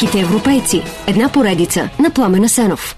Великите европейци. Една поредица на Пламена Сенов.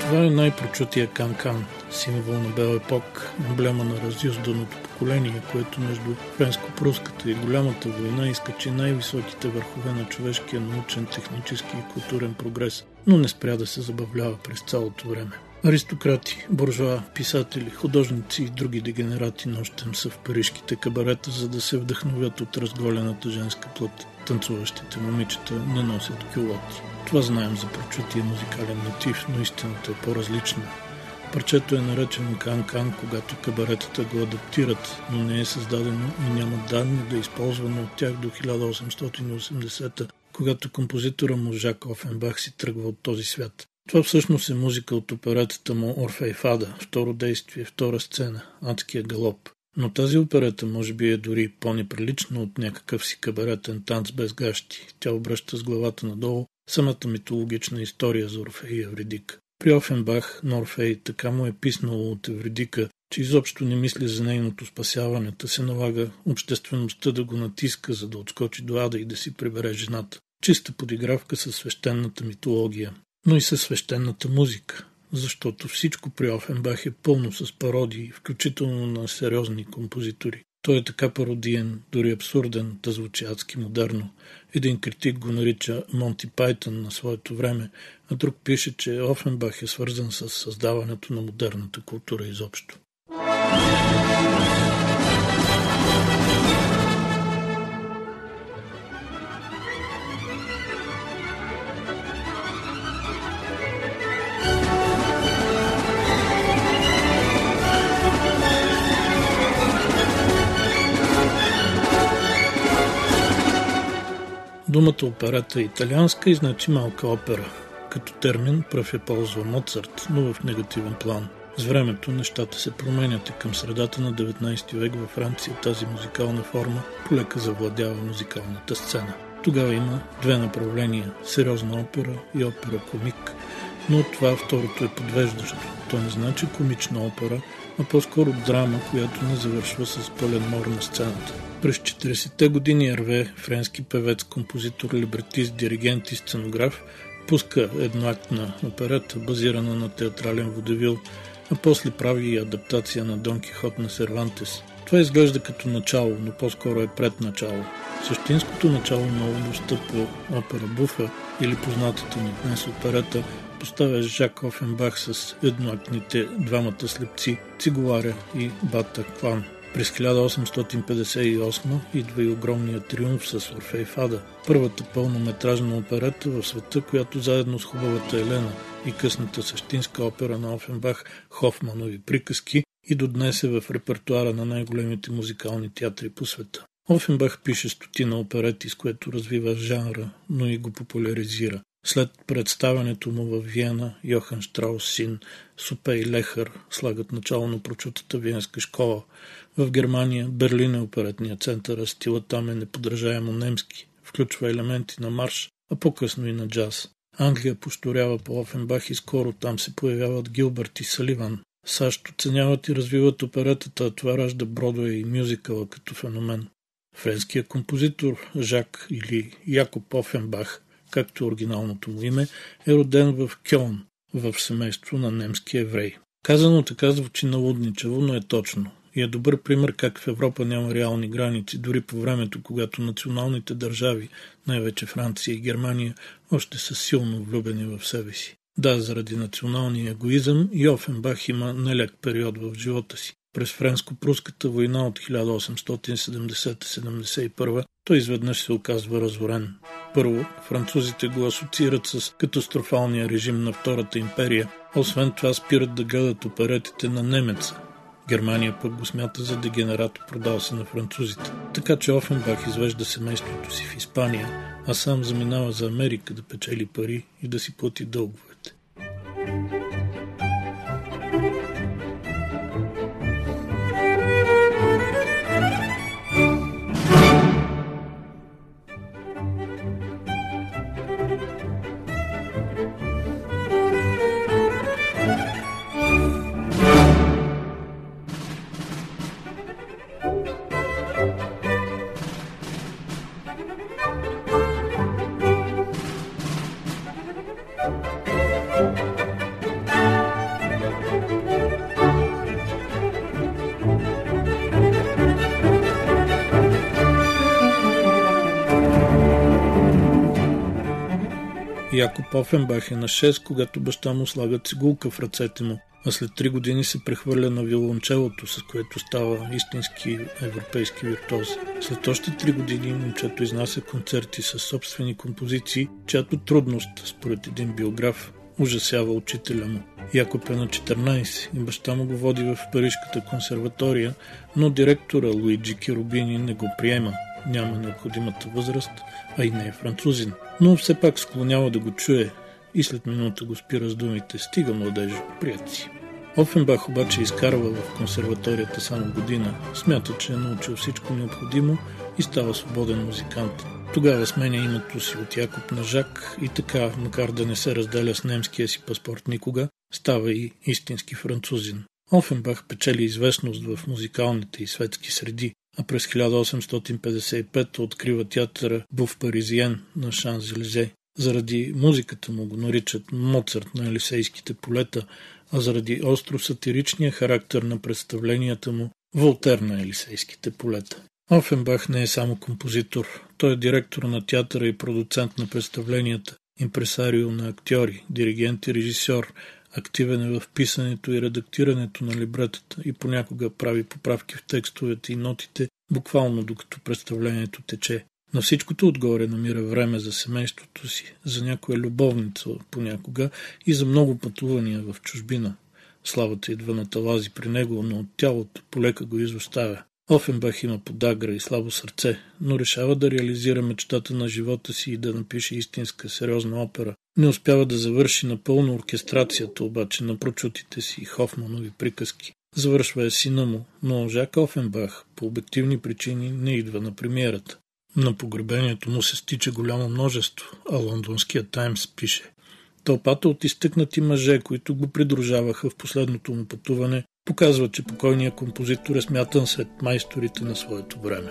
Това е най-прочутия канкан, символ на бел епок, емблема на разюзданото поколение, което между френско-пруската и голямата война изкачи най-високите върхове на човешкия научен, технически и културен прогрес, но не спря да се забавлява през цялото време. Аристократи, буржуа, писатели, художници и други дегенерати нощем са в парижките кабарета, за да се вдъхновят от разголената женска плът. Танцуващите момичета не носят кюлоти. Това знаем за прочутия музикален мотив, но истината е по-различна. Парчето е наречено кан-кан, когато кабаретата го адаптират, но не е създадено и няма данни да е използвано от тях до 1880-та, когато композитора му Жак Офенбах си тръгва от този свят. Това всъщност е музика от оперетата му Орфей Фада, второ действие, втора сцена, адския галоп. Но тази оперета може би е дори по-неприлична от някакъв си кабаретен танц без гащи. Тя обръща с главата надолу самата митологична история за Орфей и Евридика. При Офенбах на Орфей така му е писнало от Евридика, че изобщо не мисли за нейното спасяване, та се налага обществеността да го натиска, за да отскочи до ада и да си прибере жената. Чиста подигравка със свещената митология, но и със свещената музика, защото всичко при Офенбах е пълно с пародии, включително на сериозни композитори. Той е така пародиен, дори абсурден, да звучи адски модерно. Един критик го нарича Монти Пайтон на своето време, а друг пише, че Офенбах е свързан с създаването на модерната култура изобщо. Думата операта е италианска и значи малка опера. Като термин пръв е ползва Моцарт, но в негативен план. С времето нещата се променят и към средата на 19 век във Франция тази музикална форма полека завладява музикалната сцена. Тогава има две направления – сериозна опера и опера-комик, но това второто е подвеждащо. То не значи комична опера, а по-скоро драма, която не завършва с пълен мор на сцената. През 40-те години Ерве, френски певец, композитор, либретист, диригент и сценограф, пуска едноактна оперета, базирана на театрален водевил, а после прави и адаптация на Дон Кихот на Сервантес. Това изглежда като начало, но по-скоро е предначало. Същинското начало на областта по опера буфа или познатата ни днес оперета поставя Жак Офенбах с едноактните двамата слепци, цигуларя и бата Кьон. През 1858 идва и огромния триумф с Орфей Фада, първата пълнометражна оперета в света, която заедно с Хубавата Елена и късната същинска опера на Офенбах Хофманови приказки и до днес е в репертуара на най-големите музикални театри по света. Офенбах пише стотина оперети, с което развива жанра, но и го популяризира. След представянето му в Виена, Йохан Штраус син, Супе и Лехър слагат начало на прочутата виенска школа. В Германия, Берлин е оперетният център, а стилът там е неподражаемо немски. Включва елементи на марш, а по-късно и на джаз. Англия повторява по Офенбах и скоро там се появяват Гилбърт и Саливан. САЩ оценяват и развиват оперетата, а това ражда Бродуей и мюзикъла като феномен. Френският композитор Жак или Якоб Офенбах, както оригиналното му име, е роден в Кьон, в семейство на немски евреи. Казано така звучи налудничаво, но е точно. И е добър пример как в Европа няма реални граници, дори по времето, когато националните държави, най-вече Франция и Германия, още са силно влюбени в себе си. Да, заради националния егоизъм и Офенбах има нелек период в живота си. През Френско-пруската война от 1870-71 той изведнъж се оказва разорен. Първо, французите го асоциират с катастрофалния режим на Втората империя. Освен това спират да гледат оперетите на немеца. Германия пък го смята за дегенерат, продал се на французите. Така че Офенбах извежда семейството си в Испания, а сам заминава за Америка да печели пари и да си плати дълговете. Якоб Офенбах е на 6, когато баща му слага цигулка в ръцете му, а след 3 години се прехвърля на виолончелото, с което става истински европейски виртуоз. След още 3 години момчето изнася концерти със собствени композиции, чиято трудност, според един биограф, ужасява учителя му. Якоб е на 14 и баща му го води в Парижката консерватория, но директора Луиджи Киробини не го приема. Няма необходимата възраст, а и не е французин. Но все пак склонява да го чуе и след минута го спира с думите: „Стига, младежо, приятели.“ Офенбах обаче изкарва в консерваторията само година. Смята, че е научил всичко необходимо и става свободен музикант. Тогава сменя името си от Якоб на Жак и така, макар да не се разделя с немския си паспорт никога, става и истински французин. Офенбах печели известност в музикалните и светски среди, а през 1855 открива театъра Буф Паризиен на Шан-Зелезе. Заради музиката му го наричат Моцарт на Елисейските полета, а заради остро сатиричния характер на представленията му Волтер на Елисейските полета. Офенбах не е само композитор, той е директор на театъра и продуцент на представленията, импресарио на актьори, диригент и режисьор, активен е в писането и редактирането на либретата и понякога прави поправки в текстовете и нотите, буквално докато представлението тече. На всичкото отгоре намира време за семейството си, за някоя любовница понякога и за много пътувания в чужбина. Славата идва на талази при него, но от тялото полека го изоставя. Офенбах има подагра и слабо сърце, но решава да реализира мечтата на живота си и да напише истинска сериозна опера. Не успява да завърши напълно оркестрацията обаче на прочутите си Хофманови приказки. Завършва е сина му, но Жак Офенбах по обективни причини не идва на премиерата. На погребението му се стича голямо множество, а лондонският Таймс пише: „Тълпата от изтъкнати мъже, които го придружаваха в последното му пътуване, показва, че покойният композитор е смятан сред майсторите на своето време.“